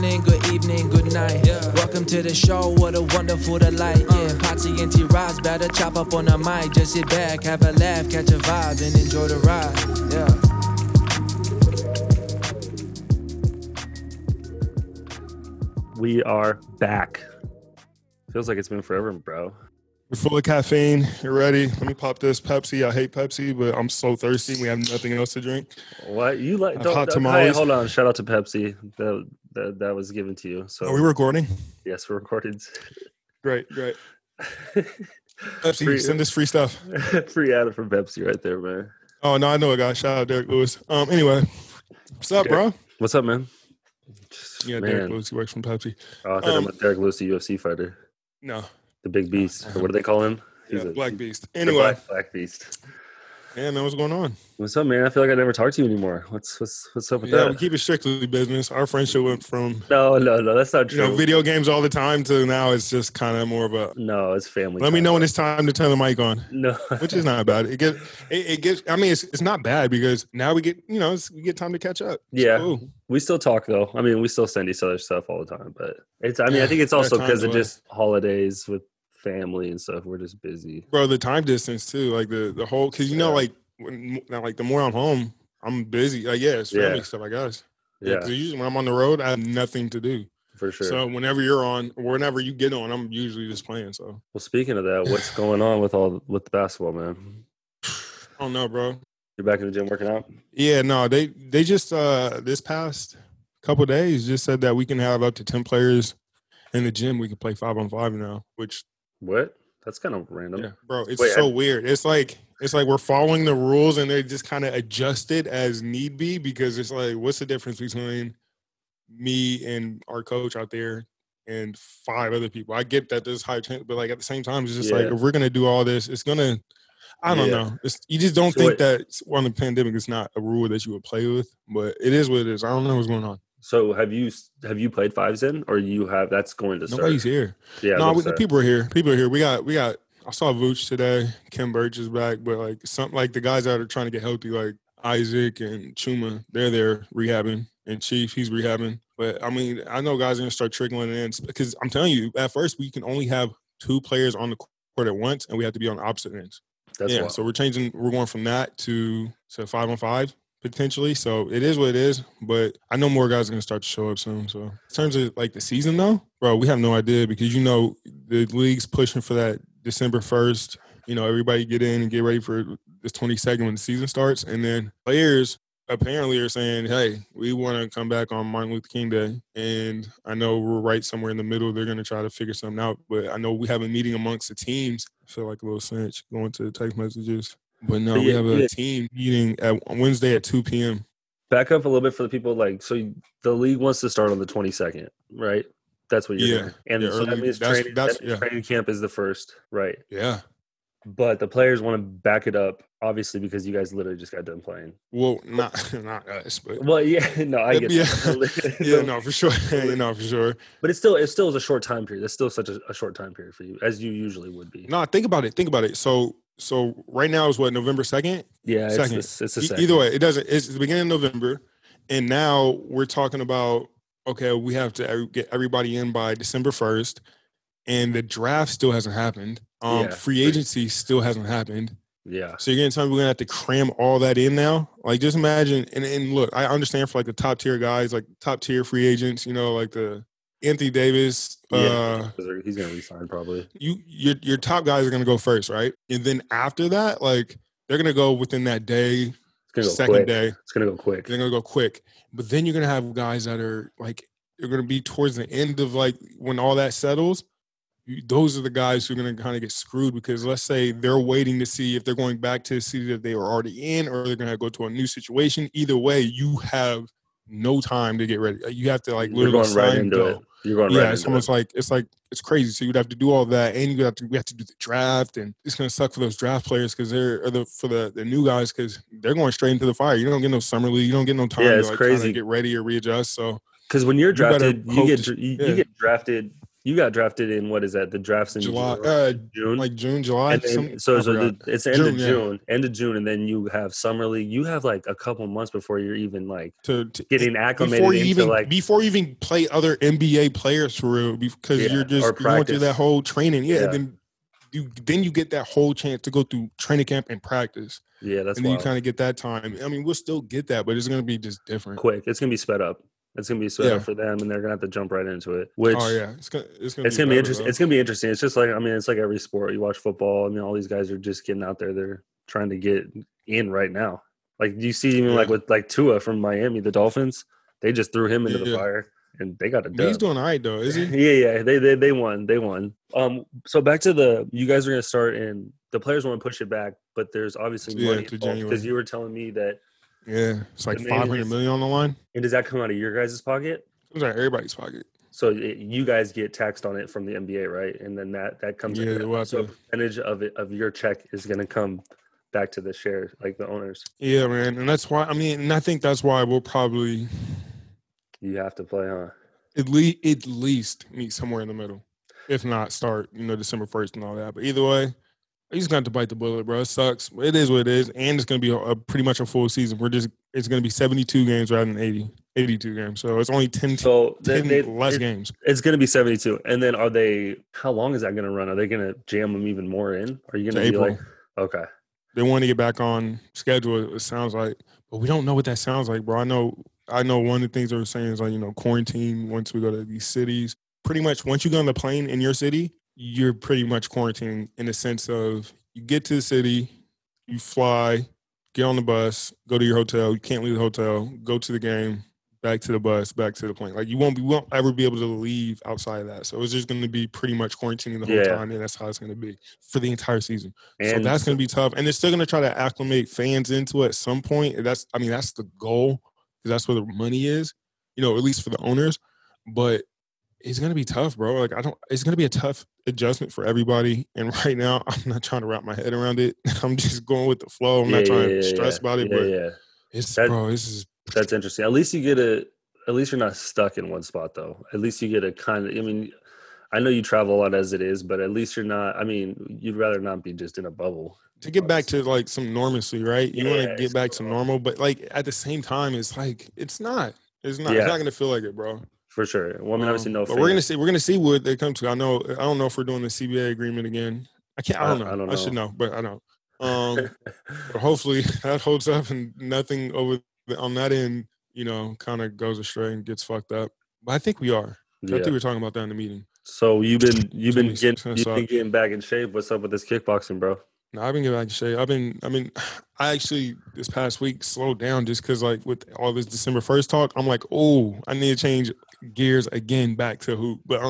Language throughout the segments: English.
morning, good evening, good night. Yeah. Welcome to the show, what a wonderful delight. Yeah, Patsy and T-Rodz, better chop up on the mic. Just sit back, have a laugh, catch a vibe, and enjoy the ride. Yeah. We are back. Feels like it's been forever, bro. You're full of caffeine. You're ready. Let me pop this Pepsi. I hate Pepsi, but I'm so thirsty. We have nothing else to drink. What you like? Hey, hold on. Shout out to Pepsi. That was given to you. So are we recording? Yes, we're recorded. Great. Pepsi, send us free stuff. Free ad for Pepsi right there, man. Oh no, I know a guy. Shout out Derek Lewis. Anyway, what's up, Derek, bro? What's up, man? Yeah, man. Derek Lewis, he works from Pepsi. Oh, I thought about Derek Lewis, the UFC fighter. No. The big beast. Or what do they call him? He's a black beast. Anyway. Black beast. Yeah, man, what's going on? What's up, man? I feel like I never talk to you anymore. What's up with that? Yeah, we keep it strictly business. Our friendship went from... No, that's not true. You know, video games all the time to now it's just kind of more of a... No, it's family. Let me know when it's time to turn the mic on. No. Which is not bad. It gets. I mean, it's not bad because now we get, you know, we get time to catch up. Yeah. Cool. We still talk, though. I mean, we still send each other stuff all the time, but it's... I mean, I think it's also because of just holidays with family and stuff. We're just busy, bro. The time distance too, like the whole, because you know, like when, like the more I'm home, I'm busy. Like it's family stuff, I guess. Yeah. Usually when I'm on the road, I have nothing to do. For sure. So whenever you get on, I'm usually just playing. So. Well, speaking of that, what's going on with the basketball, man? I don't know, bro. You're back in the gym working out? Yeah, no, they just this past couple of days just said that we can have up to 10 players in the gym. We can play 5-on-5 now, which. What? That's kind of random. Yeah, bro, it's weird. It's like we're following the rules and they just kind of adjust it as need be, because it's like, what's the difference between me and our coach out there and 5 other people? I get that there's high chance, but like at the same time, it's just like, if we're going to do all this, it's going to, I don't know. You just don't think that on the pandemic, it's not a rule that you would play with, but it is what it is. I don't know what's going on. So have you played 5s in, or you have? That's going to start. Nobody's here. Yeah, no, people are here. People are here. We got. I saw Vooch today. Kim Birch is back, but like something like the guys that are trying to get healthy, like Isaac and Chuma, they're there rehabbing, and Chief, he's rehabbing. But I mean, I know guys are gonna start trickling in, because I'm telling you, at first we can only have 2 players on the court at once, and we have to be on opposite ends. That's wild. So we're going from that to 5-on-5. Potentially, so it is what it is, but I know more guys are going to start to show up soon. So, in terms of like the season, though, bro, we have no idea, because you know, the league's pushing for that December 1st. You know, everybody get in and get ready for this 22nd when the season starts. And then players apparently are saying, hey, we want to come back on Martin Luther King Day. And I know we're right somewhere in the middle. They're going to try to figure something out, but I know we have a meeting amongst the teams. I feel like a little cinch going to the text messages. But no, we have a team meeting on Wednesday at 2 p.m. Back up a little bit for the people. Like, so the league wants to start on the 22nd, right? That's what you're doing. And so that means training camp is the first, right? Yeah. But the players want to back it up, obviously, because you guys literally just got done playing. Well, not us, but I get that. For sure. But it still is a short time period. That's still such a short time period for you, as you usually would be. No, think about it. So right now is what, November 2nd? Yeah, it's the 2nd. Either way, it doesn't. It's the beginning of November, and now we're talking about, okay, we have to get everybody in by December 1st, and the draft still hasn't happened. Free agency still hasn't happened. Yeah. So you're getting time. We're gonna have to cram all that in now. Like, just imagine. And look, I understand for like the top tier guys, like top tier free agents. You know, like the Anthony Davis. He's gonna resign probably. Your top guys are gonna go first, right? And then after that, like they're gonna go within that day. They're gonna go quick. But then you're gonna have guys that are like, you're gonna be towards the end of like when all that settles. Those are the guys who are going to kind of get screwed, because let's say they're waiting to see if they're going back to a city that they were already in, or they're going to go to a new situation. Either way, you have no time to get ready. You have to like literally sign. You're going right into it. Yeah, it's almost like it's crazy. So you'd have to do all that, and we have to do the draft, and it's going to suck for those draft players for the new guys, because they're going straight into the fire. You don't get no summer league. You don't get no time to like, crazy. Kind of get ready or readjust. So because when you're drafted, you get drafted You got drafted in, what is that? The draft's in July, June? Like June, July? And then, it's the end of June. Yeah. End of June, and then you have summer league. You have like a couple months before you're even like getting acclimated. Before you even play other NBA players for real, because you're just going through that whole training. Yeah, yeah. And then you get that whole chance to go through training camp and practice. Yeah, that's wild. You kind of get that time. I mean, we'll still get that, but it's going to be just different. Quick. It's going to be sped up. It's going to be sweater for them, and they're going to have to jump right into it. Which, it's going to be interesting. Though. It's going to be interesting. It's just like, I mean, it's like every sport. You watch football, and all these guys are just getting out there. They're trying to get in right now. Like, you see even like with like Tua from Miami, the Dolphins, they just threw him into the fire, and they got a dub. He's doing all right, though, is he? Yeah. They won. They won. So back to you guys are going to start, and the players want to push it back, but there's obviously money involved, because you were telling me that. Yeah, it's like $500 million on the line. And does that come out of your guys' pocket? It comes out of everybody's pocket. So you guys get taxed on it from the NBA, right? And then that comes in. So a percentage of your check is going to come back to the share, like the owners. Yeah, man. And that's why, I mean, and I think that's why we'll probably. You have to play, huh? At least meet somewhere in the middle. If not, start, December 1st and all that. But either way. He's going to have to bite the bullet, bro. It sucks. It is what it is. And it's going to be pretty much a full season. It's going to be 72 games rather than 82 games. So it's only 10 games. It's going to be 72. And then how long is that going to run? Are they going to jam them even more in? Are you going to be April. Okay. They want to get back on schedule, it sounds like. But we don't know what that sounds like, bro. I know one of the things they were saying is like, quarantine once we go to these cities. Pretty much once you go on the plane in your city, you're pretty much quarantined in the sense of you get to the city, you fly, get on the bus, go to your hotel. You can't leave the hotel, go to the game, back to the bus, back to the plane. Like you won't ever be able to leave outside of that. So it's just going to be pretty much quarantining the whole time. And that's how it's going to be for the entire season. And so that's going to be tough. And they're still going to try to acclimate fans into it at some point. That's the goal, because that's where the money is, at least for the owners. But it's going to be tough, bro. Like it's going to be a tough adjustment for everybody. And right now I'm not trying to wrap my head around it. I'm just going with the flow. I'm not trying to stress about it, but that's interesting. At least you're not stuck in one spot though. At least you get a I know you travel a lot as it is, but at least you're not, you'd rather not be just in a bubble. To get back to like some normalcy, right? You want to get back to normal, but like at the same time, it's like, it's not going to feel like it, bro. For sure. Well, obviously no. But fans. We're gonna see what they come to. I don't know if we're doing the CBA agreement again. I don't know. I should know, but I don't. But hopefully that holds up and nothing on that end, kind of goes astray and gets fucked up. But I think we are. Yeah. I think we were talking about that in the meeting. So you've been getting back in shape. What's up with this kickboxing, bro? No, I've been getting back in shape. I actually this past week slowed down just because like with all this December 1st talk, I'm like, oh, I need to change gears again back to hoop. But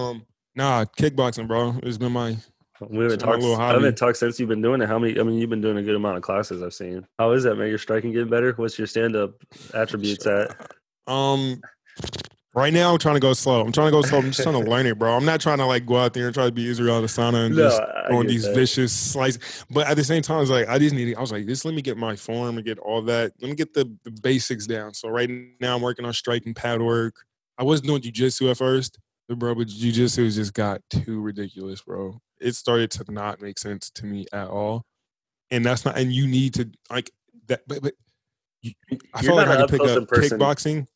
kickboxing, bro. It's been my little hobby. I haven't talked since you've been doing it. You've been doing a good amount of classes I've seen. How is that, man? Your striking getting better? What's your stand-up attributes at? Right now, I'm trying to go slow. I'm just trying to learn it, bro. I'm not trying to, like, go out there and try to be Israel Adesanya and just on these vicious slices. But at the same time, it's like, let me get my form and get all that. Let me get the basics down. So right now, I'm working on striking, pad work. I was doing jiu-jitsu at first, but jiu-jitsu just got too ridiculous, bro. It started to not make sense to me at all. And that's not – and you need to, like, that. But I feel like I could pick up kickboxing.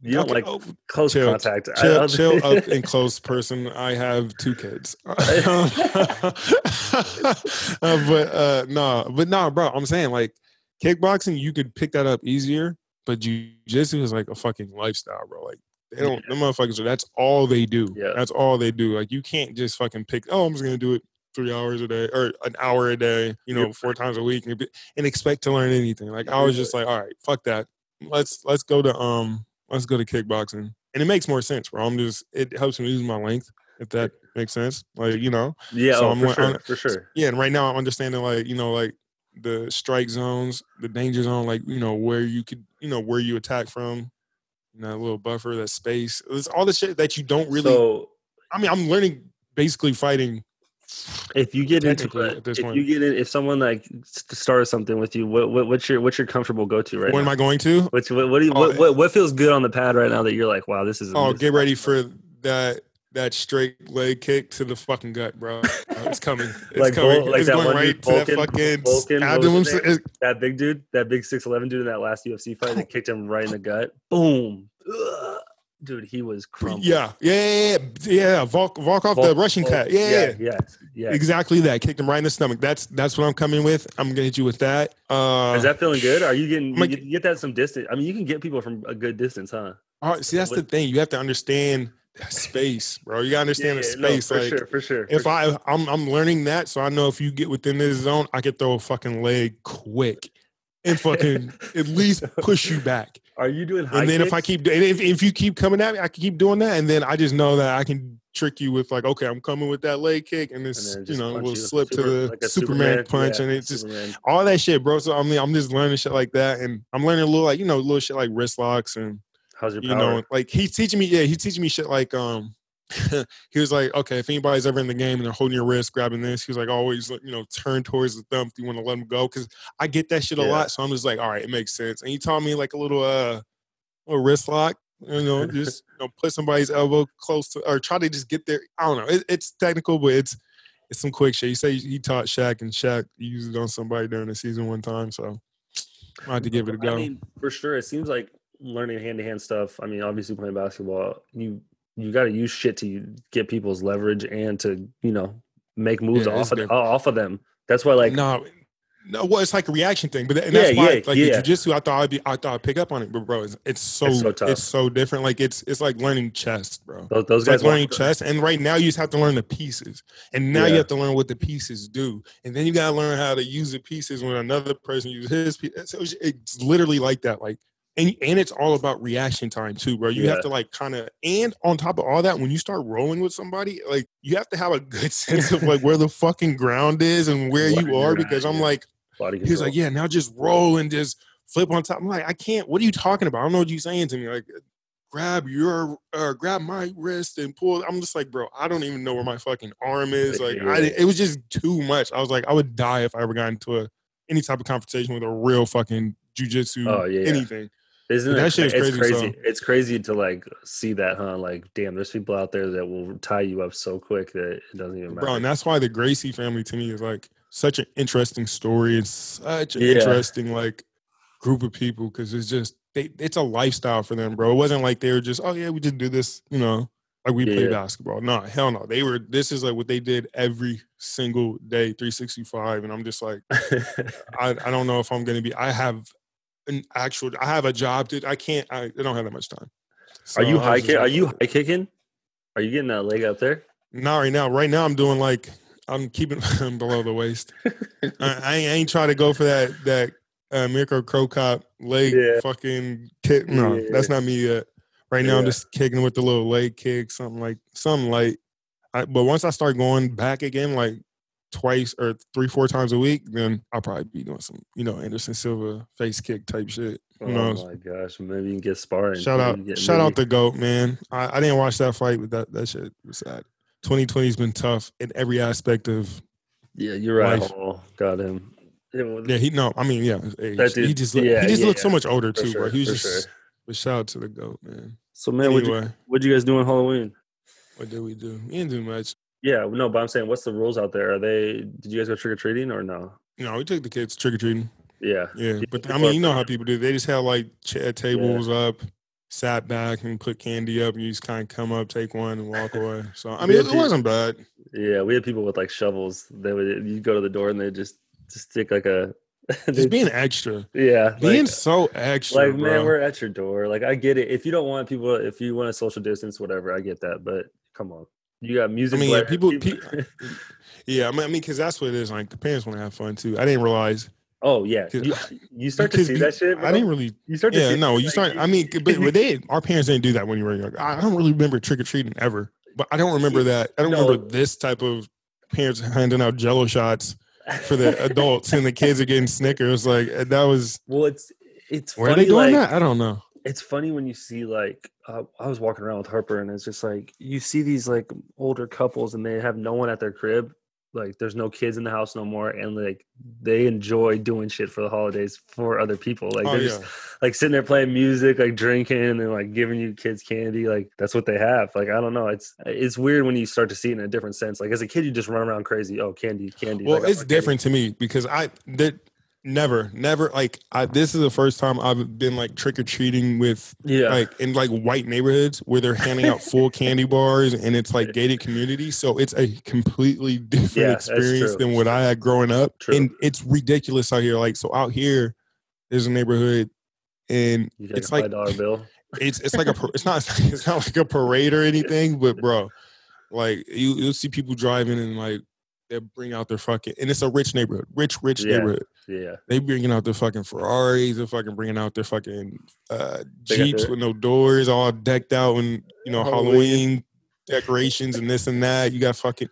You don't like close contact. Chill up and close person. I have 2 kids. Bro. I'm saying like kickboxing, you could pick that up easier, but jiu-jitsu is like a fucking lifestyle, bro. Like they don't, the motherfuckers. That's all they do. Yeah. That's all they do. Like you can't just fucking pick. Oh, I'm just gonna do it 3 hours a day or an hour a day. 4 times a week and expect to learn anything. Like I was just like, all right, fuck that. Let's go to kickboxing. And it makes more sense, bro. It helps me lose my length, if that makes sense. Like, Yeah, so for sure. Yeah, and right now I'm understanding, like, like the strike zones, the danger zone, like, where you could, where you attack from, that little buffer, that space. It's all the shit that you don't really – I'm learning basically fighting – if you get into it, if someone like starts something with you, what's your comfortable go to right now? What am I going to? What feels good on the pad right now that you're like, wow, this is. Oh, get ready for that that straight leg kick to the fucking gut, bro. It's coming. It's like coming. Like it's that going right Vulcan, to that fucking abdomen. That big dude, that big 6'11 dude in that last UFC fight that kicked him right in the gut. Boom. Ugh. Dude, he was crumbled. Yeah. Volk off the Russian cat. Yeah. Exactly that. Kicked him right in the stomach. That's what I'm coming with. I'm gonna hit you with that. Is that feeling good? Are you getting? Like, you get that some distance. I mean, you can get people from a good distance, huh? All right. See, that's the thing. You have to understand space, bro. You gotta understand the space. No, for like, sure. I'm learning that, so I know if you get within this zone, I can throw a fucking leg quick and fucking at least push you back. Are you doing high kicks? And then if you keep coming at me, I can keep doing that. And then I just know that I can trick you with like, okay, I'm coming with that leg kick, and this, you know, we'll slip to the like Superman punch, and it's Superman. Just all that shit, bro. So I mean, I'm just learning shit like that, and I'm learning a little like, you know, little shit like wrist locks and how's your power? You know, like he's teaching me shit like he was like, okay, if anybody's ever in the game and they're holding your wrist, grabbing this, he was like, always, you know, turn towards the thumb if you want to let them go. Because I get that shit a lot, so I'm just like, all right, it makes sense. And he taught me like a little wrist lock, you know, just you know, put somebody's elbow close to, or try to just get there. I don't know. It's technical, but it's some quick shit. He said he taught Shaq, and Shaq used it on somebody during the season one time, so I had to give it a go. I mean, for sure, it seems like learning hand-to-hand stuff. I mean, obviously playing basketball, you got to use shit to get people's leverage and to, you know, make moves off of them. That's why, like, no, well, it's like a reaction thing, but that's why, jujitsu, I thought I'd pick up on it, but bro, it's so tough. It's so different. Like it's like learning chess, bro. Those guys like learning chess, and right now you just have to learn the pieces, and now you have to learn what the pieces do, and then you got to learn how to use the pieces when another person uses his piece. So it's literally like that, like. And it's all about reaction time too, bro. You have to like kind of, and on top of all that, when you start rolling with somebody, like you have to have a good sense of like where the fucking ground is and where you are. Because I'm like, he's like, yeah, now just roll and just flip on top. I'm like, I can't. What are you talking about? I don't know what you're saying to me. Like, grab my wrist and pull. I'm just like, bro, I don't even know where my fucking arm is. Like, it was just too much. I was like, I would die if I ever got into any type of confrontation with a real fucking jujitsu. Anything. Isn't that shit crazy? It's crazy. So. It's crazy to like see that, huh? Like, damn, there's people out there that will tie you up so quick that it doesn't even matter. Bro, and that's why the Gracie family to me is like such an interesting story. It's such an interesting like group of people because it's just it's a lifestyle for them, bro. It wasn't like they were just, oh yeah, we just do this, you know, like we play basketball. No, hell no. They were. This is like what they did every single day, 365, and I'm just like, I don't know if I'm gonna be. I have a job, dude. I don't have that much time. So Are you high kicking? Are you getting that leg up there? Not right now. Right now, I'm doing like I'm keeping below the waist. I ain't trying to go for that Mirko Crocop leg fucking kick. No, that's not me yet. Right now, I'm just kicking with the little leg kick, something light. But once I start going back again, like. Twice or 3-4 times a week, then I'll probably be doing some, you know, Anderson Silva face kick type shit. My gosh, maybe you can get sparring. Shout out the GOAT, man. I didn't watch that fight, but that shit was sad. 2020's been tough in every aspect of. Yeah, you're right. Oh, got him. Yeah, he just looked so much older too, bro. He was just. But shout out to the GOAT, man. So man, anyway, what'd you guys do on Halloween? What did we do? We didn't do much. Yeah, no, but I'm saying, what's the rules out there? Did you guys go trick-or-treating or no? No, we took the kids trick-or-treating. Yeah. But, I mean, you know how people do. They just had, like, tables up, sat back, and put candy up, and you just kind of come up, take one, and walk away. So, I mean, it wasn't bad. Yeah, we had people with, like, shovels. You'd go to the door, and they'd just stick, like, a... Just being extra. Yeah. Being so extra. Like, bro. Man, we're at your door. Like, I get it. If you don't want people... If you want to social distance, whatever, I get that. But, come on. You got music. I mean, people. Yeah, I mean, because that's what it is. Like the parents want to have fun too. I didn't realize. Oh yeah, you start to see that shit. Bro. I didn't really. You start. To yeah, see, no, you like, start. I mean, but our parents didn't do that when you were young. I don't really remember trick or treating ever. But I don't remember that. I don't remember this type of parents handing out Jello shots for the adults and the kids are getting Snickers. Like that was. Well, it's. Where funny, are they doing like, that? I don't know. It's funny when you see like I was walking around with Harper and it's just like you see these like older couples and they have no one at their crib, like there's no kids in the house no more, and like they enjoy doing shit for the holidays for other people. Like they're just like sitting there playing music, like drinking and like giving you kids candy. Like that's what they have. Like, I don't know. It's weird when you start to see it in a different sense. Like as a kid, you just run around crazy. Oh, candy. Well, it's different to me because I this is the first time I've been like trick or treating with like in like white neighborhoods where they're handing out full candy bars and it's like gated community. So it's a completely different experience than what I had growing up. True. And it's ridiculous out here. Like, so out here there's a neighborhood and it's like $5 bill. It's like a, it's not like a parade or anything, but bro, like you'll see people driving and like, they bring out their fucking, and it's a rich neighborhood, rich neighborhood. Yeah, they bringing out their fucking Ferraris, they're fucking bringing out their fucking Jeeps with no doors, all decked out, and you know Halloween decorations and this and that. You got fucking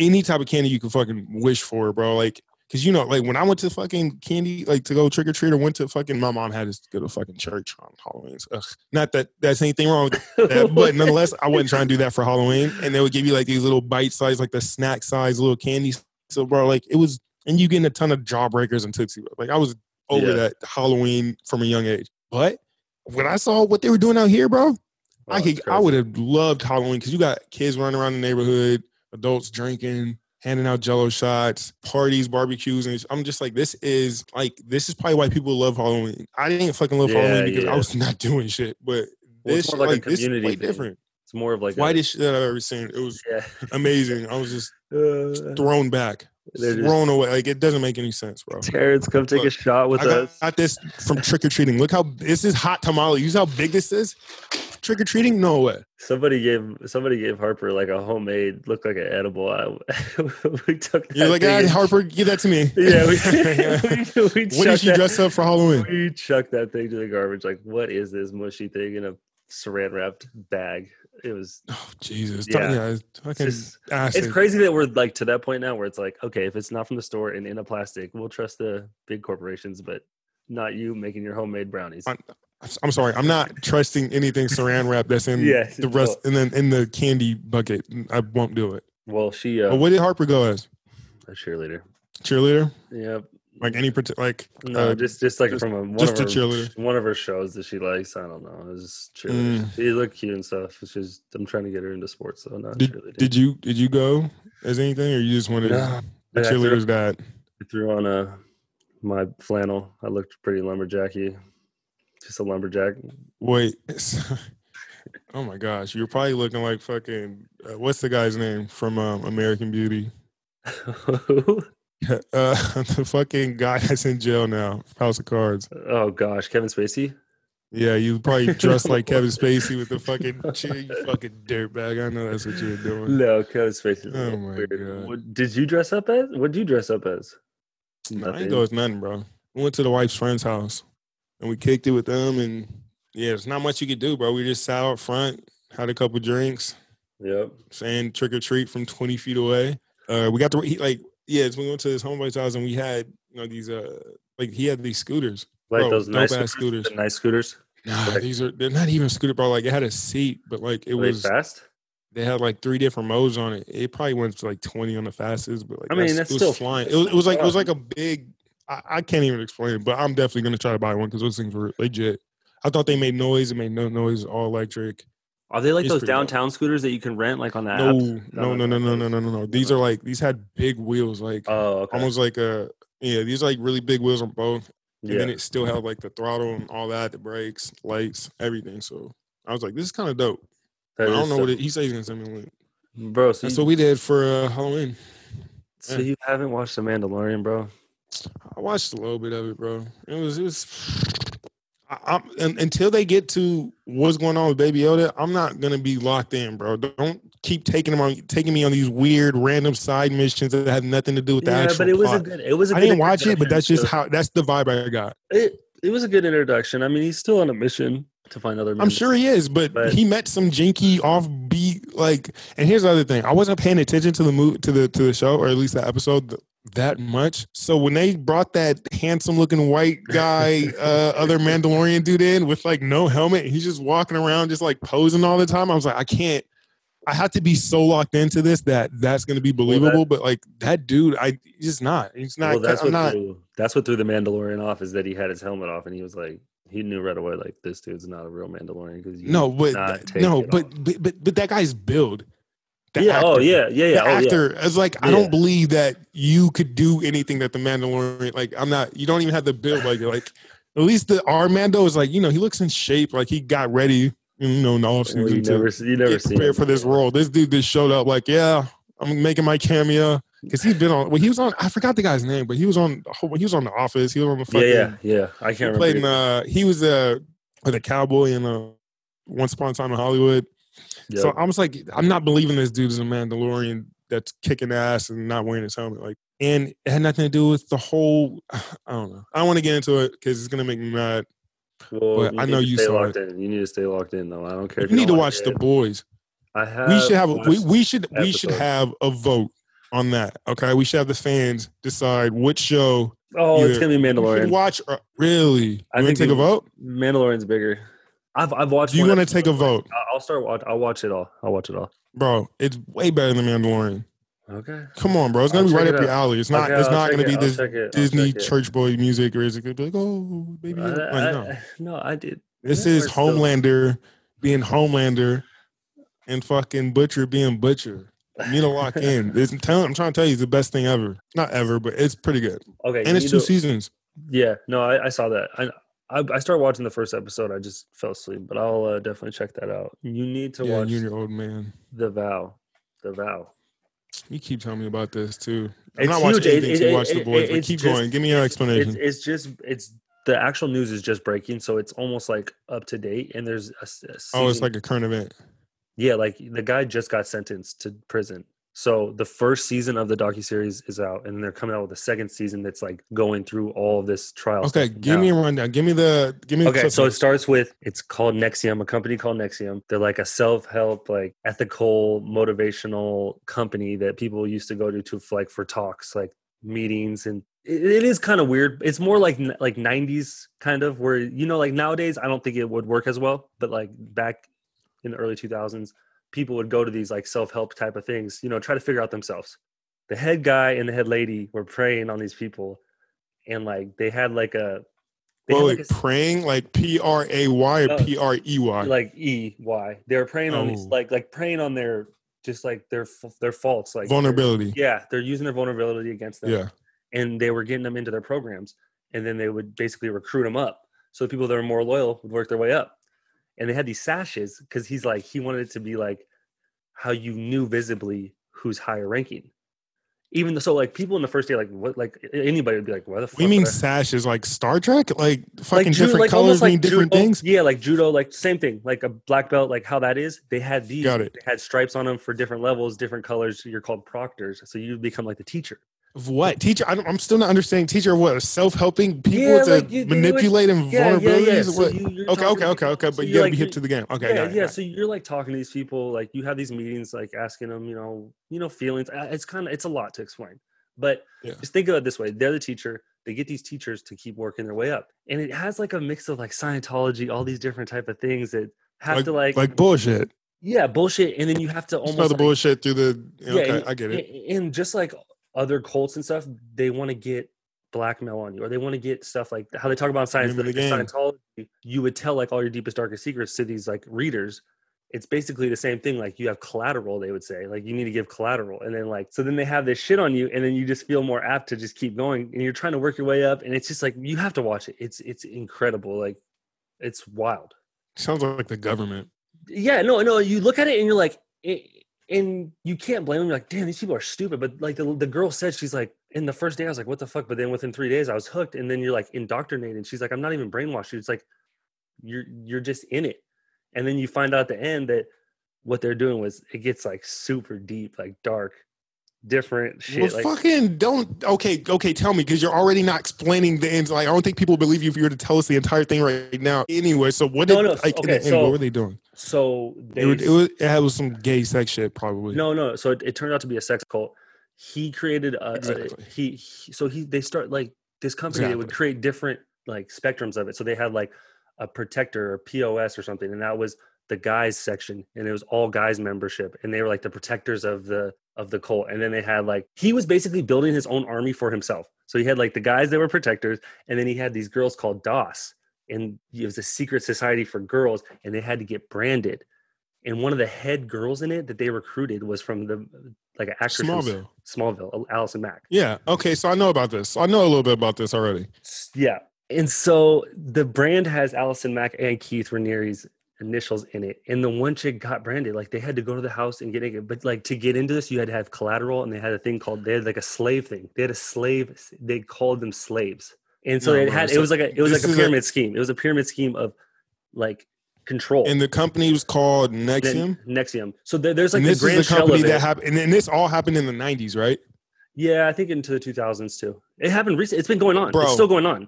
any type of candy you can fucking wish for, bro. Like, cause you know, like when I went to fucking candy, like to go trick or treat, or went to fucking, my mom had us go to fucking church on Halloween. So, not that that's anything wrong with that, but nonetheless, I wasn't trying to do that for Halloween. And they would give you like these little bite size, like the snack size little candies. So, bro, like it was, and you getting a ton of Jawbreakers and Tootsie. Like I was over that Halloween from a young age. But when I saw what they were doing out here, bro, I would have loved Halloween because you got kids running around the neighborhood, adults drinking, handing out Jello shots, parties, barbecues, and I'm just like, this is probably why people love Halloween. I didn't fucking love Halloween because I was not doing shit, but this more like a community this is way different. It's more of like whitest shit I've ever seen. It was amazing. I was just thrown back. Thrown away. Like, it doesn't make any sense, bro. Terrence, come take a shot with us. I got this from trick-or-treating. Look how this is hot tamale. You see how big this is? Trick-or-treating? No way. Somebody gave Harper, like, a homemade, looked like an edible. We took that. You're like, Harper, give that to me. Yeah. What did you dress up for Halloween? We chucked that thing to the garbage. Like, what is this mushy thing in a saran-wrapped bag? It was Jesus. Yeah. It's crazy that we're like to that point now where it's like, okay, if it's not from the store and in a plastic, we'll trust the big corporations, but not you making your homemade brownies. I'm sorry, I'm not trusting anything saran wrap that's in the rest and then in the candy bucket. I won't do it. Well, she. What did Harper go as? A cheerleader. Cheerleader. Yep. Like any particular, like no, just like just, from a, one just of a her, cheerleader. One of her shows that she likes. I don't know. It was just cheerleader. She looked cute and stuff. She's. I'm trying to get her into sports, so not cheerleader. Did you go as anything, or you just wanted the cheerleader's dad? I threw on my flannel. I looked pretty lumberjacky. Just a lumberjack. Wait. Oh my gosh, you're probably looking like fucking. What's the guy's name from American Beauty? The fucking guy that's in jail now, House of Cards. Oh gosh, Kevin Spacey. Yeah, you probably dressed like Kevin Spacey with the fucking cheer, you fucking dirtbag. I know that's what you were doing. No, Kevin Spacey. Oh my weird. God. What did you dress up as? What did you dress up as? Nothing. I didn't go as nothing, bro. We went to the wife's friend's house and we kicked it with them, and yeah, there's not much you could do, bro. We just sat out front, had a couple drinks. Yep. Saying trick or treat from 20 feet away. We got to like. Yeah, it's when we went to his homeboy's house and we had, you know, these like he had these scooters, like bro, those nice scooters. The nice scooters. Nah, like, they're not even scooter, bro. Like it had a seat, but like it was fast. They had like 3 different modes on it. It probably went to like 20 on the fastest, but like I mean that's still flying. It was like a big. I can't even explain it, but I'm definitely gonna try to buy one because those things were legit. I thought they made noise. It made no noise. All electric. Are they like those downtown scooters that you can rent like on the app? No. These are like, these had big wheels, like almost like these are like really big wheels on both. And then it still had like the throttle and all that, the brakes, lights, everything. So I was like, this is kind of dope. But I don't know what he said he's going to send me a link. Bro, so that's what we did for Halloween. So you haven't watched The Mandalorian, bro? I watched a little bit of it, bro. It was until they get to what's going on with Baby Yoda, I'm not gonna be locked in, bro. Don't keep taking me on these weird, random side missions that have nothing to do with the actual but it plot. I didn't watch it, but that's just that's the vibe I got. It was a good introduction. I mean, he's still on a mission to find other. I'm sure he is, but he met some janky offbeat like. And here's the other thing: I wasn't paying attention to the to the show, or at least that episode. That much. So when they brought that handsome looking white guy, other Mandalorian dude in with like no helmet, and he's just walking around just like posing all the time. I was like, I have to be so locked into this that's going to be believable. But like that dude, he's not. That's what threw The Mandalorian off is that he had his helmet off and he was like, he knew right away, like, this dude's not a real Mandalorian. Cause but that guy's build. The actor is like, I don't believe that you could do anything that the Mandalorian, like, I'm not, you don't even have the build. Like at least our Mando is like, you know, he looks in shape. Like he got ready, you know, in the offseason to prepare for this role. This dude just showed up like, yeah, I'm making my cameo. Because he's been on. Well, he was on. I forgot the guy's name, but he was on. He was on The Office. He was on the fucking. Yeah. I can't remember. He was the cowboy in Once Upon a Time in Hollywood. Yep. So I was like, I'm not believing this dude is a Mandalorian that's kicking ass and not wearing his helmet. Like, and it had nothing to do with the whole. I don't know. I don't want to get into it because it's gonna make me mad. Well, I know you saw it. You need to stay locked in, though. I don't care. You need to watch The Boys. I have. We should have a vote on that. Okay, we should have the fans decide which show. Oh, it's gonna be Mandalorian. Watch, really? I think take a vote. Mandalorian's bigger. I've watched. Do you want to take a vote? I'll watch it all. I'll watch it all, bro. It's way better than Mandalorian. Okay. Come on, bro. It's gonna be right up your alley. It's not. It's not gonna be this Disney church boy music, or is it gonna be like, oh, baby? No, I did. This is Homelander being Homelander, and fucking Butcher being Butcher. You need to lock in. I'm trying to tell you, it's the best thing ever. Not ever, but it's pretty good. Okay, and it's 2 seasons. Yeah, no, I saw that. I started watching the first episode. I just fell asleep, but I'll definitely check that out. You need to watch. You and your old man. The Vow. You keep telling me about this too. I'm not watching anything until I watch The Boys. But keep going. Give me your explanation. It's the actual news is just breaking, so it's almost like up to date. And there's it's like a current event. Yeah, like the guy just got sentenced to prison. So the first season of the docuseries is out, and they're coming out with a second season that's like going through all of this trial. Okay, give me a rundown. Give me. Okay, so it starts with, it's called NXIVM, a company called NXIVM. They're like a self-help, like ethical, motivational company that people used to go to like for talks, like meetings, and it is kind of weird. It's more like 90s kind of, where, you know, like nowadays I don't think it would work as well, but like back in the early 2000s, people would go to these like self-help type of things, you know, try to figure out themselves. The head guy and the head lady were preying on these people, and like they had like a... preying? Like P-R-A-Y or P-R-E-Y? Like E-Y. They were preying on these, like preying on their, just like their faults. Like vulnerability. They're using their vulnerability against them. Yeah. And they were getting them into their programs, and then they would basically recruit them up. So the people that are more loyal would work their way up. And they had these sashes because he's like, he wanted it to be like how you knew visibly who's higher ranking. Even though, so like people in the first day, like what, like anybody would be like, what the fuck? You mean sashes like Star Trek? Like fucking like different colors mean like different things? Yeah, like judo, like same thing. Like a black belt, like how that is. They had these. Got it. They had stripes on them for different levels, different colors. You're called proctors. So you become like the teacher. Of what? Teacher? I'm still not understanding. Teacher of what? Self-helping people to manipulate and vulnerabilities? Yeah. So what? Okay. But you gotta be hip to the game. Okay, yeah. So you're like talking to these people. Like you have these meetings, like asking them, you know, feelings. It's a lot to explain. But just think of it this way. They're the teacher. They get these teachers to keep working their way up. And it has like a mix of like Scientology, all these different type of things that have to like bullshit. Yeah, bullshit. And then you have to almost smell the bullshit through the... I get it. And just like... other cults and stuff, they want to get blackmail on you, or they want to get stuff like how they talk about science. Like Scientology, you would tell like all your deepest, darkest secrets to these like readers. It's basically the same thing. Like you have collateral, they would say, like you need to give collateral. And then like, so then they have this shit on you, and then you just feel more apt to just keep going, and you're trying to work your way up. And it's just like, you have to watch it. It's incredible. Like it's wild. Sounds like the government. Yeah, no. You look at it and you're like, and you can't blame them. You're like, damn, these people are stupid. But like the girl said, she's like, in the first day, I was like, what the fuck? But then within 3 days, I was hooked. And then you're like indoctrinated. She's like, I'm not even brainwashed. It's like, you're just in it. And then you find out at the end that what they're doing was, it gets like super deep, like dark, different shit. Well, like, fucking don't. Okay. Tell me, because you're already not explaining the ends. Like, I don't think people believe you if you were to tell us the entire thing right now. Anyway, so what? What were they doing? So it was some gay sex shit, probably. No. So it turned out to be a sex cult. He created they start like this company. Exactly. They would create different like spectrums of it. So they had like a protector or POS or something, and that was the guys section, and it was all guys membership, and they were like the protectors of the cult. And then they had like, he was basically building his own army for himself. So he had like the guys that were protectors, and then he had these girls called DOS. and it was a secret society for girls, and they had to get branded. And one of the head girls in it that they recruited was from an actress Smallville. From Smallville, Allison Mack. Yeah. Okay. So I know about this. I know a little bit about this already. Yeah. And so the brand has Allison Mack and Keith Ranieri's initials in it. And the one chick got branded. Like, they had to go to the house and get it. But to get into this, you had to have collateral, and they had a thing called, they had a slave thing. They had a slave. They called them slaves. And so it was like a pyramid scheme. It was a pyramid scheme of control. And the company was called NXIVM? NXIVM. So there's like this grand shell of it. And then this all happened in the 90s, right? Yeah, I think into the 2000s too. It happened recently. It's been going on. Bro, it's still going on.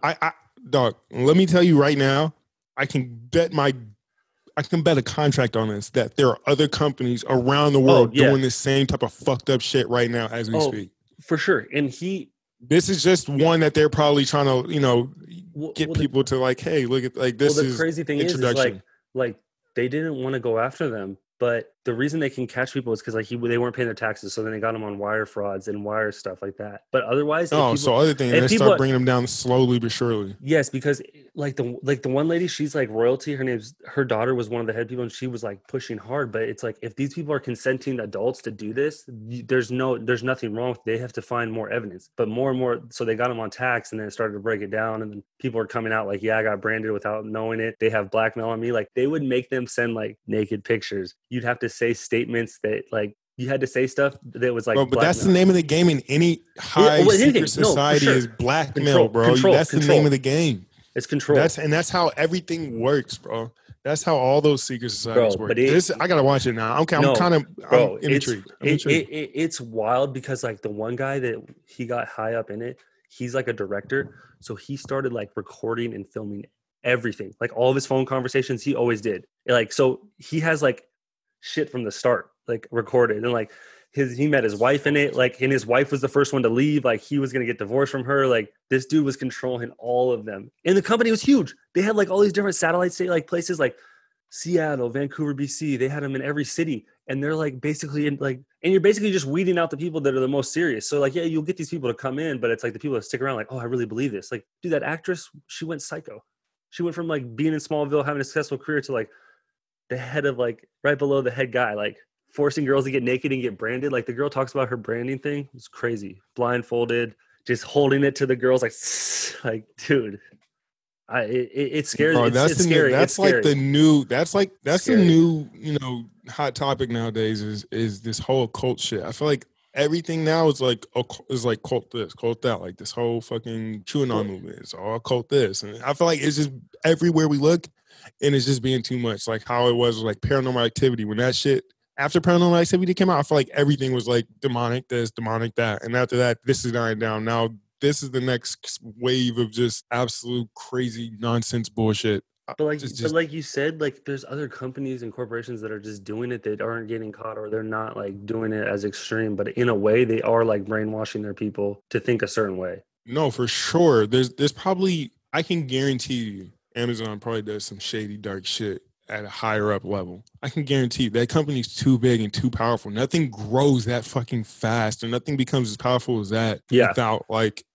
Dog, let me tell you right now, I can bet a contract on this that there are other companies around the world doing the same type of fucked up shit right now as we speak. For sure. And this is just one that they're probably trying to, get people to hey, look at this. Well, the crazy thing is like they didn't want to go after them, but the reason they can catch people is because they weren't paying their taxes, so then they got them on wire frauds and wire stuff like that. But otherwise, they start bringing them down slowly but surely. Yes, because the one lady, she's royalty. Her daughter was one of the head people, and she was pushing hard. But it's if these people are consenting adults to do this, there's nothing wrong. They have to find more evidence, but more and more. So they got them on tax, and then it started to break it down, and then people are coming out I got branded without knowing it. They have blackmail on me. They would make them send naked pictures. You'd have to say statements that you had to say stuff that was Bro, but that's the name of the game in any secret society is blackmail, bro. That's the name of the game. It's control. That's how everything works, bro. That's how all those secret societies work. I gotta watch it now. Okay, I'm intrigued. It's wild because the one guy that he got high up in it, he's a director, so he started recording and filming everything, all of his phone conversations. He always did. So he has shit from the start recorded, and he met his wife in it, and his wife was the first one to leave, he was gonna get divorced from her. This dude was controlling all of them, and the company was huge. They had all these different satellite state places Seattle, Vancouver, BC. They had them in every city, and they're basically in and you're basically just weeding out the people that are the most serious. So you'll get these people to come in, but it's the people that stick around oh, I really believe this. Dude, that actress, she went psycho. She went from being in Smallville, having a successful career, to the head of right below the head guy, forcing girls to get naked and get branded. The girl talks about her branding thing. It's crazy. Blindfolded, just holding it to the girls. Dude, it scares me. It's scary. That's the new, that's the new, hot topic nowadays is this whole occult shit. I feel everything now is cult this, cult that, this whole fucking QAnon movement is all cult this. And I feel it's just everywhere we look. And it's just being too much, how it was Paranormal Activity. When that shit, after Paranormal Activity came out, I feel everything was demonic this, demonic that. And after that, this is dying down. Now, this is the next wave of just absolute crazy nonsense bullshit. But you said, there's other companies and corporations that are just doing it that aren't getting caught, or they're not doing it as extreme. But in a way, they are brainwashing their people to think a certain way. No, for sure. There's probably, I can guarantee you, Amazon probably does some shady, dark shit at a higher up level. I can guarantee that company's too big and too powerful. Nothing grows that fucking fast, and nothing becomes as powerful as that without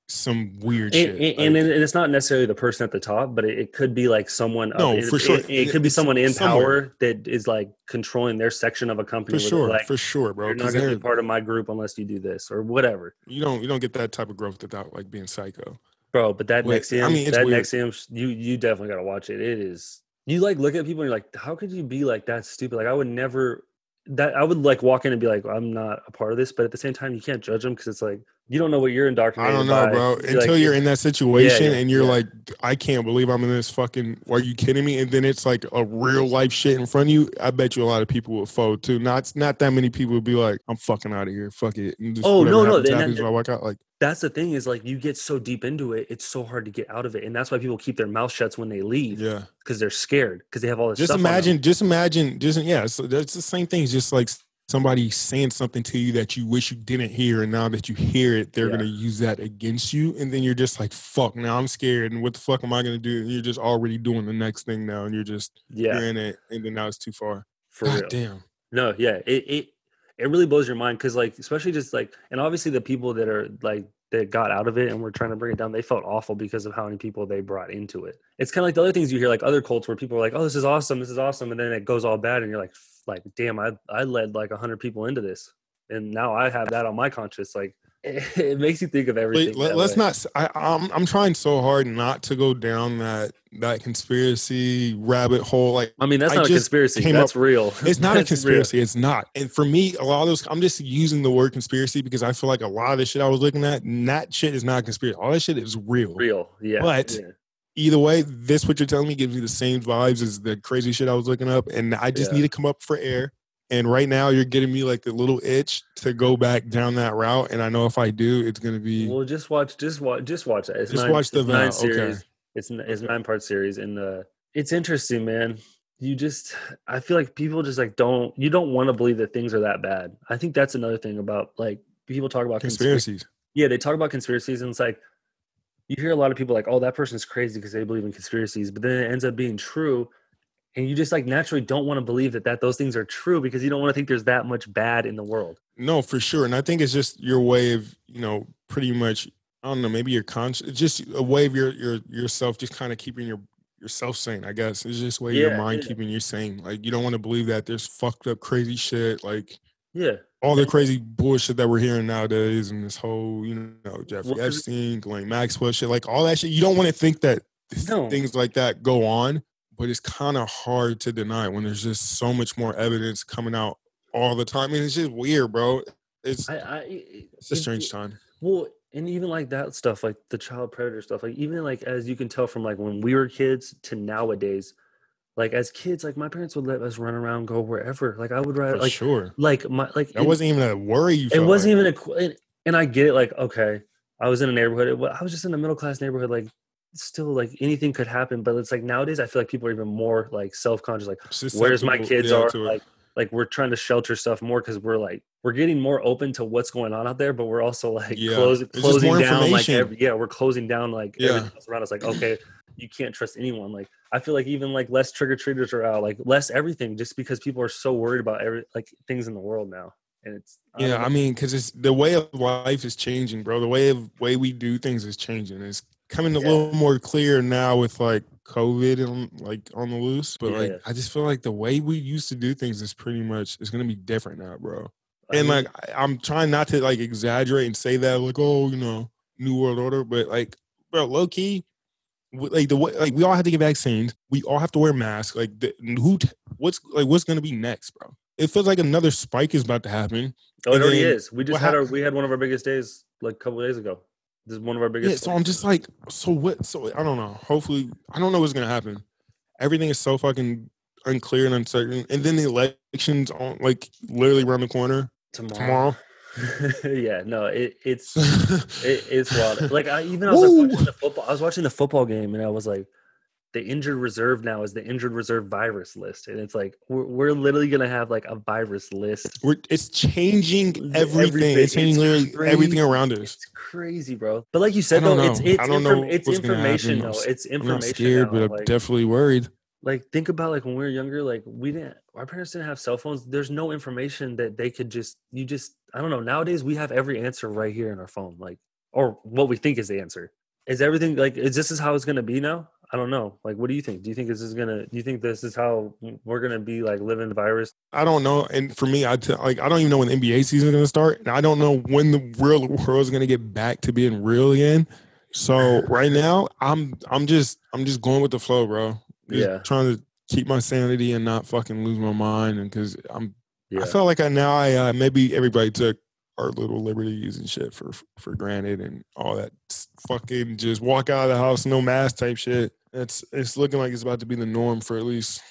some weird shit. And it's not necessarily the person at the top, but it could be someone. No, for sure. It could be someone in power that is controlling their section of a company. For sure, for sure, bro. You're not going to be part of my group unless you do this or whatever. You don't get that type of growth without being psycho. Bro, but that NXIVM, you definitely got to watch it. It is, you look at people and you're how could you be that stupid? I would never, I would walk in and be I'm not a part of this. But at the same time, you can't judge them because it's you don't know what you're indoctrinated. I don't know, bro. Until you're in that situation and you're I can't believe I'm in this fucking, are you kidding me? And then it's a real life shit in front of you. I bet you a lot of people will fold too. Not that many people would be I'm fucking out of here. Fuck it. And just I walk out That's the thing is you get so deep into it, it's so hard to get out of it. And that's why people keep their mouth shut when they leave. Yeah. Because they're scared. Because they have all this stuff. Just imagine. So that's the same thing. It's just somebody saying something to you that you wish you didn't hear. And now that you hear it, they're going to use that against you. And then you're just fuck, now I'm scared. And what the fuck am I going to do? And you're just already doing the next thing now. And you're just you're in it. And then now it's too far. For God real. Damn. No, yeah. It really blows your mind because especially just and obviously the people that are that got out of it and were trying to bring it down, they felt awful because of how many people they brought into it. It's kind of like the other things you hear, like other cults where people are like, oh, this is awesome. And then it goes all bad. And you're like, damn, I led like 100 people into this. And now I have that on my conscience. Like, it makes you think of everything. I'm trying so hard not to go down that conspiracy rabbit hole. Like, I mean, that's not a conspiracy. That's real. It's not a conspiracy. It's not. And for me, a lot of those, I'm just using the word conspiracy because I feel like a lot of the shit I was looking at, that shit is not a conspiracy. All that shit is real. Real. Yeah. But either way, this, what you're telling me, gives me the same vibes as the crazy shit I was looking up. And I just need to come up for air. And right now you're getting me like the little itch to go back down that route. And I know if I do, it's going to be... Well, just watch that. It's nine series. Okay. It's 9-part series. And it's interesting, man. I feel like people just like you don't want to believe that things are that bad. I think that's another thing about like people talk about conspiracies. Yeah. They talk about conspiracies and it's like, you hear a lot of people like, oh, that person's crazy because they believe in conspiracies, but then it ends up being true. And you just like naturally don't want to believe that those things are true because you don't want to think there's that much bad in the world. No, for sure. And I think it's just your way of, pretty much, I don't know, maybe your conscious, just a way of yourself just kind of keeping yourself sane, I guess. It's just a way your mind keeping you sane. Like, you don't want to believe that there's fucked up crazy shit. Like, all the crazy bullshit that we're hearing nowadays and this whole, Jeffrey Epstein, Ghislaine Maxwell shit, like all that shit. You don't want to think that things like that go on. But it's kind of hard to deny when there's just so much more evidence coming out all the time. I mean, it's just weird, bro. It's a strange time. Well, and even like that stuff, like the child predator stuff, like even like as you can tell from like when we were kids to nowadays, like as kids, like my parents would let us run around, go wherever. Like I would ride, like sure, like my like that wasn't even a worry. You it wasn't like. Even a and I get it. Like okay, I was in a neighborhood. I was just in a middle class neighborhood, like. Still like anything could happen, but it's like nowadays I feel like people are even more like self-conscious, like where's my kids are like we're trying to shelter stuff more because we're getting more open to what's going on out there, but we're also like closing down like we're closing down like everything else around us. Like okay, you can't trust anyone. Like I feel like even like less trick-or-treaters are out, like less everything, just because people are so worried about things in the world now. And it's I mean, because it's the way of life is changing, bro. The way we do things is changing. It's coming a little more clear now with like COVID and like on the loose, but like I just feel like the way we used to do things is pretty much it's gonna be different now, bro. And like I'm trying not to like exaggerate and say that like new world order, but like bro, low key, like the way like we all have to get vaccines, we all have to wear masks. Like what's gonna be next, bro? It feels like another spike is about to happen. Oh, it already is. We just had one of our biggest days like a couple of days ago. This is one of our biggest. Yeah, so I'm just like, so what? So I don't know. Hopefully, I don't know what's gonna happen. Everything is so fucking unclear and uncertain. And then the election's on, like literally around the corner tomorrow. Yeah, no, it's wild. Like I was watching the football game, and I was like, the injured reserve now is the injured reserve virus list, and it's like we're literally gonna have like a virus list. It's changing everything. It's changing literally everything around us. It's crazy, bro. But like you said, though, it's information though. It's information. I'm not scared, but I'm definitely worried. Like think about like when we were younger, like our parents didn't have cell phones. There's no information that they could I don't know. Nowadays we have every answer right here in our phone, like or what we think is the answer. Is everything like is this is how it's gonna be now? I don't know. Like, what do you think? Do you think this is how we're going to be like living the virus? I don't know. And for me, I don't even know when the NBA season is going to start. And I don't know when the real world is going to get back to being real again. So right now I'm just going with the flow, bro. Just trying to keep my sanity and not fucking lose my mind. And cause I feel like I maybe everybody took our little liberties and shit for granted and all that fucking just walk out of the house, no mask type shit. It's looking like it's about to be the norm for at least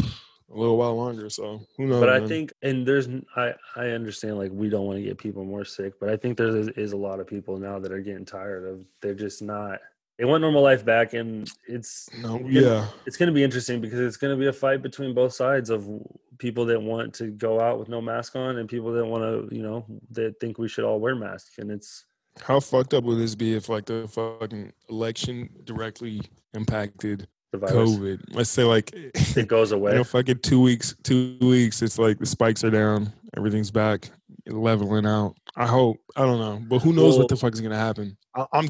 a little while longer. So who knows? But I think, and I understand like we don't want to get people more sick, but I think there is a lot of people now that are getting tired of, they're just not, they want normal life back. And it's going to be interesting because it's going to be a fight between both sides of people that want to go out with no mask on and people that want to, that think we should all wear masks. And it's how fucked up would this be if like the fucking election directly impacted the virus. COVID? Let's say like it goes away. Fucking 2 weeks. It's like the spikes are down, everything's back. leveling out. I hope. I don't know. But who knows what the fuck is going to happen.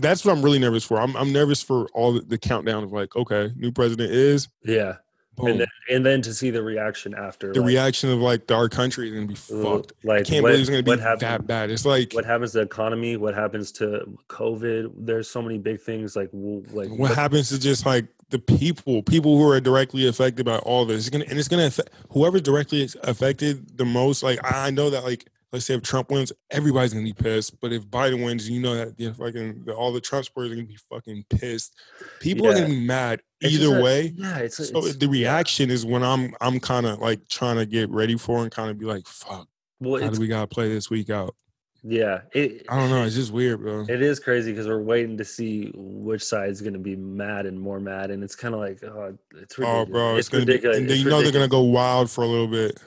That's what I'm really nervous for. I'm nervous for all the countdown of like, okay, new president is. Yeah. Boom. And then to see the reaction after. The reaction of like our country is going to be fucked. Like, I can't believe it's going to be that bad. It's like. What happens to the economy? What happens to COVID? There's so many big things. What happens to just like the people who are directly affected by all this? It's going to affect whoever's directly affected the most. Like, I know that like. Let's say if Trump wins, everybody's going to be pissed. But if Biden wins, you know that all the Trump supporters are going to be fucking pissed. People are going to be mad either way. Yeah, so the reaction is when I'm kind of like trying to get ready for and kind of be like, fuck, how do we got to play this week out? Yeah. I don't know. It's just weird, bro. It is crazy because we're waiting to see which side's going to be mad and more mad. And it's kind of like, oh, it's ridiculous. Oh, bro, it's ridiculous. And you know they're going to go wild for a little bit.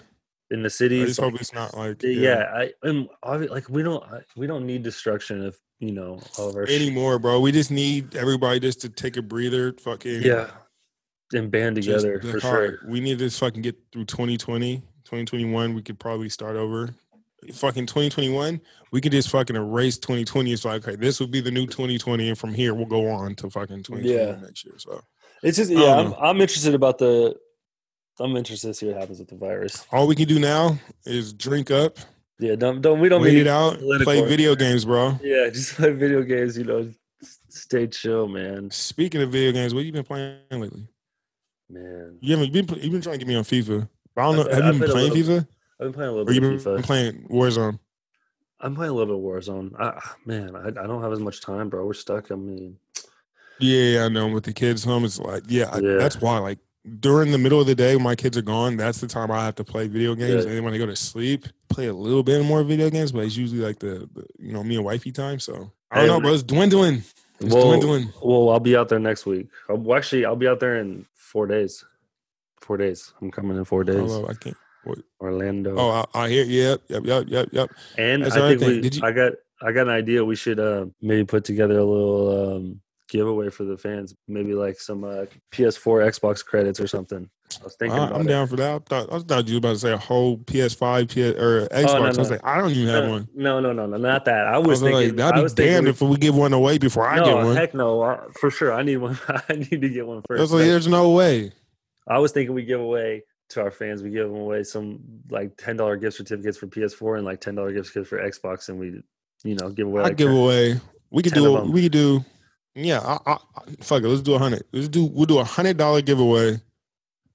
In the city, I just hope it's not like we don't need destruction of all of our anymore, bro. We just need everybody just to take a breather, fucking and band together for sure. We need to fucking get through 2020, 2021. We could probably start over. Fucking 2021, we could just fucking erase 2020. It's like, okay, this will be the new 2020, and from here we'll go on to fucking 2021 next year. So it's just I'm interested about the. I'm interested to see what happens with the virus. All we can do now is drink up. Yeah, wait it out. Play video games, bro. Yeah, just play video games. Stay chill, man. Speaking of video games, what you been playing lately? Man, you've been trying to get me on FIFA. I don't know. Have you been playing FIFA? I've been playing a little bit of FIFA. I'm playing Warzone. I'm playing a little bit of Warzone. I don't have as much time, bro. We're stuck. I mean, yeah, I know. With the kids home, it's like, that's why, like. During the middle of the day when my kids are gone, that's the time I have to play video games. Yeah. And then when they go to sleep, play a little bit more video games, but it's usually like the me and wifey time. So I don't know, bro. It's dwindling. Well, I'll be out there next week. I'll be out there in 4 days. 4 days. I'm coming in 4 days. Oh, I can't. What? Orlando. Oh, I hear. Yep. And that's I got an idea. We should maybe put together a little. Giveaway for the fans, maybe like some PS4 Xbox credits or something. I was thinking about it. I'm down for that. I thought you were about to say a whole PS5 or Xbox. Oh, no. I was like, I don't even have one. No, not that. I was thinking, that'd be damned if we give one away before I get one. Heck no, for sure. I need one. I need to get one first. I was like, there's no way. I was thinking we give away to our fans. We give them away some like $10 gift certificates for PS4 and like $10 gift certificates for Xbox, and we, give away. We could do. Yeah, fuck it. Let's do 100. We'll do $100 giveaway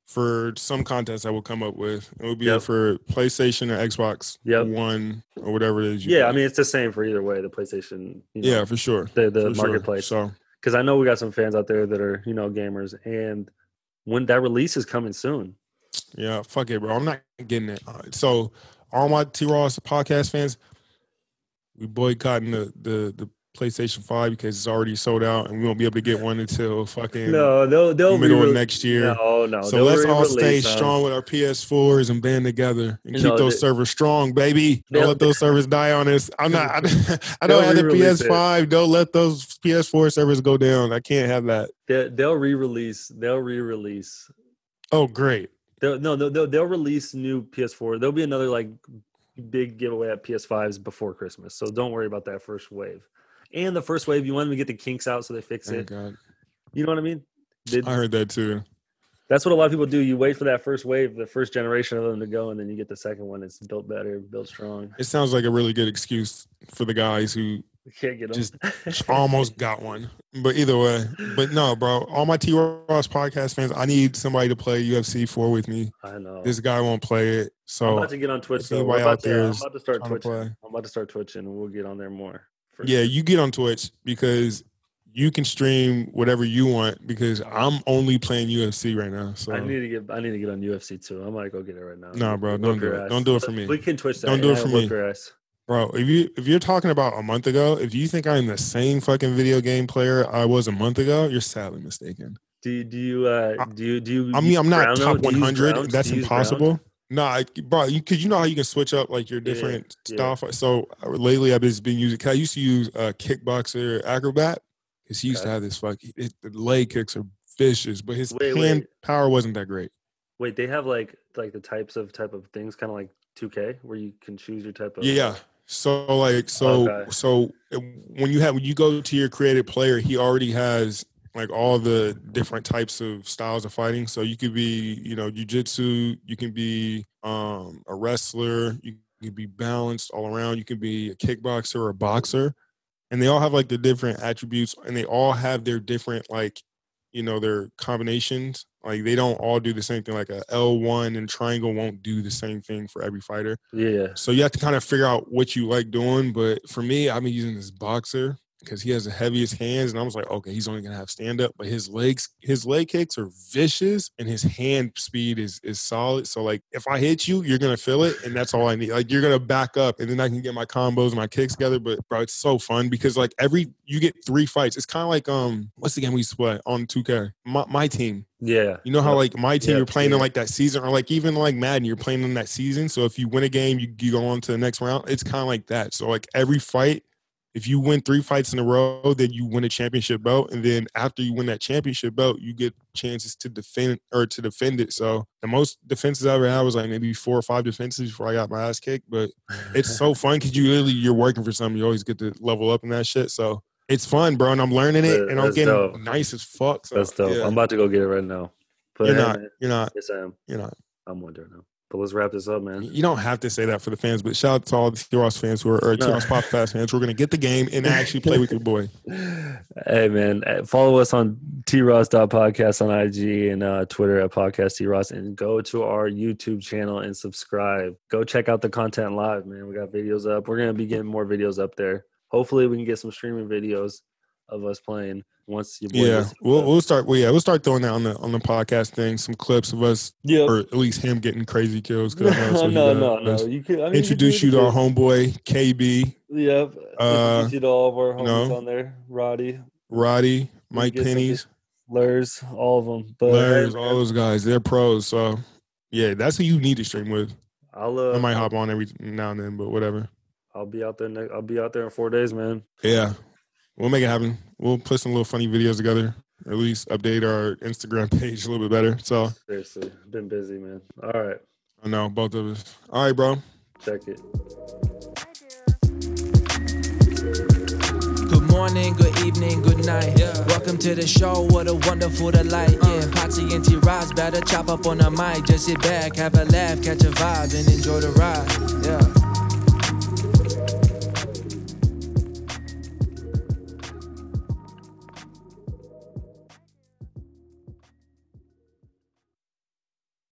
for some contest that we'll come up with. It would be for PlayStation or Xbox One or whatever it is. I mean, it's the same for either way. The PlayStation. For sure. The marketplace. Sure. So, because I know we got some fans out there that are gamers, and when that release is coming soon. Yeah, fuck it, bro. I'm not getting it. So, all my T-Roz podcast fans, we boycotting the PlayStation 5 because it's already sold out and we won't be able to get one until fucking middle of next year. No. So let's all stay strong with our PS4s and band together and keep those servers strong, baby. Don't let those servers die on us. I don't have the PS5. Don't let those PS4 servers go down. I can't have that. They'll re-release. Oh, great. They'll release new PS4. There'll be another like big giveaway at PS5s before Christmas. So don't worry about that first wave. And the first wave, you want them to get the kinks out so they fix it. God. You know what I mean? I heard that too. That's what a lot of people do. You wait for that first wave, the first generation of them to go, and then you get the second one. It's built better, built strong. It sounds like a really good excuse for the guys who can't get them. Just almost got one. But either way. But no, bro. All my T-Ross podcast fans, I need somebody to play UFC 4 with me. I know. This guy won't play it. So I'm about to get on Twitch. I'm about to start Twitching. And we'll get on there more. Yeah, you get on Twitch because you can stream whatever you want because I'm only playing UFC right now. So I need to get on UFC too. I might go get it right now. No, bro, don't do it. Don't do it for me. We can Twitch that. Don't do it for me. Bro, if you're talking about a month ago, if you think I'm the same fucking video game player I was a month ago, you're sadly mistaken. Do you I mean, I'm not top 100. That's impossible. Nah, bro, because how you can switch up like your different stuff. So lately I've just been using. I used to use Kickboxer Acrobat because he used to have this fucking. The leg kicks are vicious, but his hand power wasn't that great. Wait, they have like the types of things, kind of like 2K where you can choose your type of? Yeah. So like, so when you go to your creative player, he already has like all the different types of styles of fighting. So you could be, you know, jiu-jitsu, you can be a wrestler, you can be balanced all around, you can be a kickboxer or a boxer. And they all have like the different attributes, and they all have their different, like, you know, their combinations. Like, they don't all do the same thing. Like a L1 and triangle won't do the same thing for every fighter. Yeah. So you have to kind of figure out what you like doing. But for me, I've been using this boxer because he has the heaviest hands. And I was like, okay, he's only going to have stand up. But his leg kicks are vicious, and his hand speed is solid. So, like, if I hit you, you're going to feel it. And that's all I need. Like, you're going to back up, and then I can get my combos and my kicks together. But, bro, it's so fun because, like, you get 3 fights. It's kind of like, what's the game we used to play on 2K? My team. Yeah. You know how, like, my team, you're playing in, like, that season, or, like, even, like, Madden, you're playing in that season. So if you win a game, you go on to the next round. It's kind of like that. So, like, every fight, if you win 3 fights in a row, then you win a championship belt. And then after you win that championship belt, you get chances to defend it. So the most defenses I ever had was like maybe 4 or 5 defenses before I got my ass kicked. But it's so fun because you're working for something. You always get to level up in that shit. So it's fun, bro. And I'm learning it, and I'm getting dope. Nice as fuck. So, that's dope. Yeah. I'm about to go get it right now. You're not. Yes, I am. You're not. I'm wondering now. But let's wrap this up, man. You don't have to say that for the fans, but shout out to all the T-Roz fans or T-Roz podcast fans. We're going to get the game and actually play with your boy. Hey, man. Follow us on T-Roz.podcast on IG and Twitter at Podcast T-Roz. And go to our YouTube channel and subscribe. Go check out the content live, man. We got videos up. We're going to be getting more videos up there. Hopefully, we can get some streaming videos of us playing. Once you we'll start throwing that on the podcast thing, some clips of us, or at least him getting crazy kills. No. You can introduce you to our homeboy KB. Yep, introduce you to all of our homies on there. Roddy, Mike Pennies, Lurs, all of them. But Lurs, all those guys, they're pros. So yeah, that's who you need to stream with. I might hop on every now and then, but whatever. I'll be out there in 4 days, man. Yeah. We'll make it happen. We'll put some little funny videos together, or at least update our Instagram page a little bit better. So seriously, been busy, man. All right. I know, both of us. All right, bro. Check it. Good morning, good evening, good night. Yeah. Welcome to the show. What a wonderful delight. Yeah, Patsy and T-Rodz, better chop up on the mic. Just sit back, have a laugh, catch a vibe, and enjoy the ride. Yeah.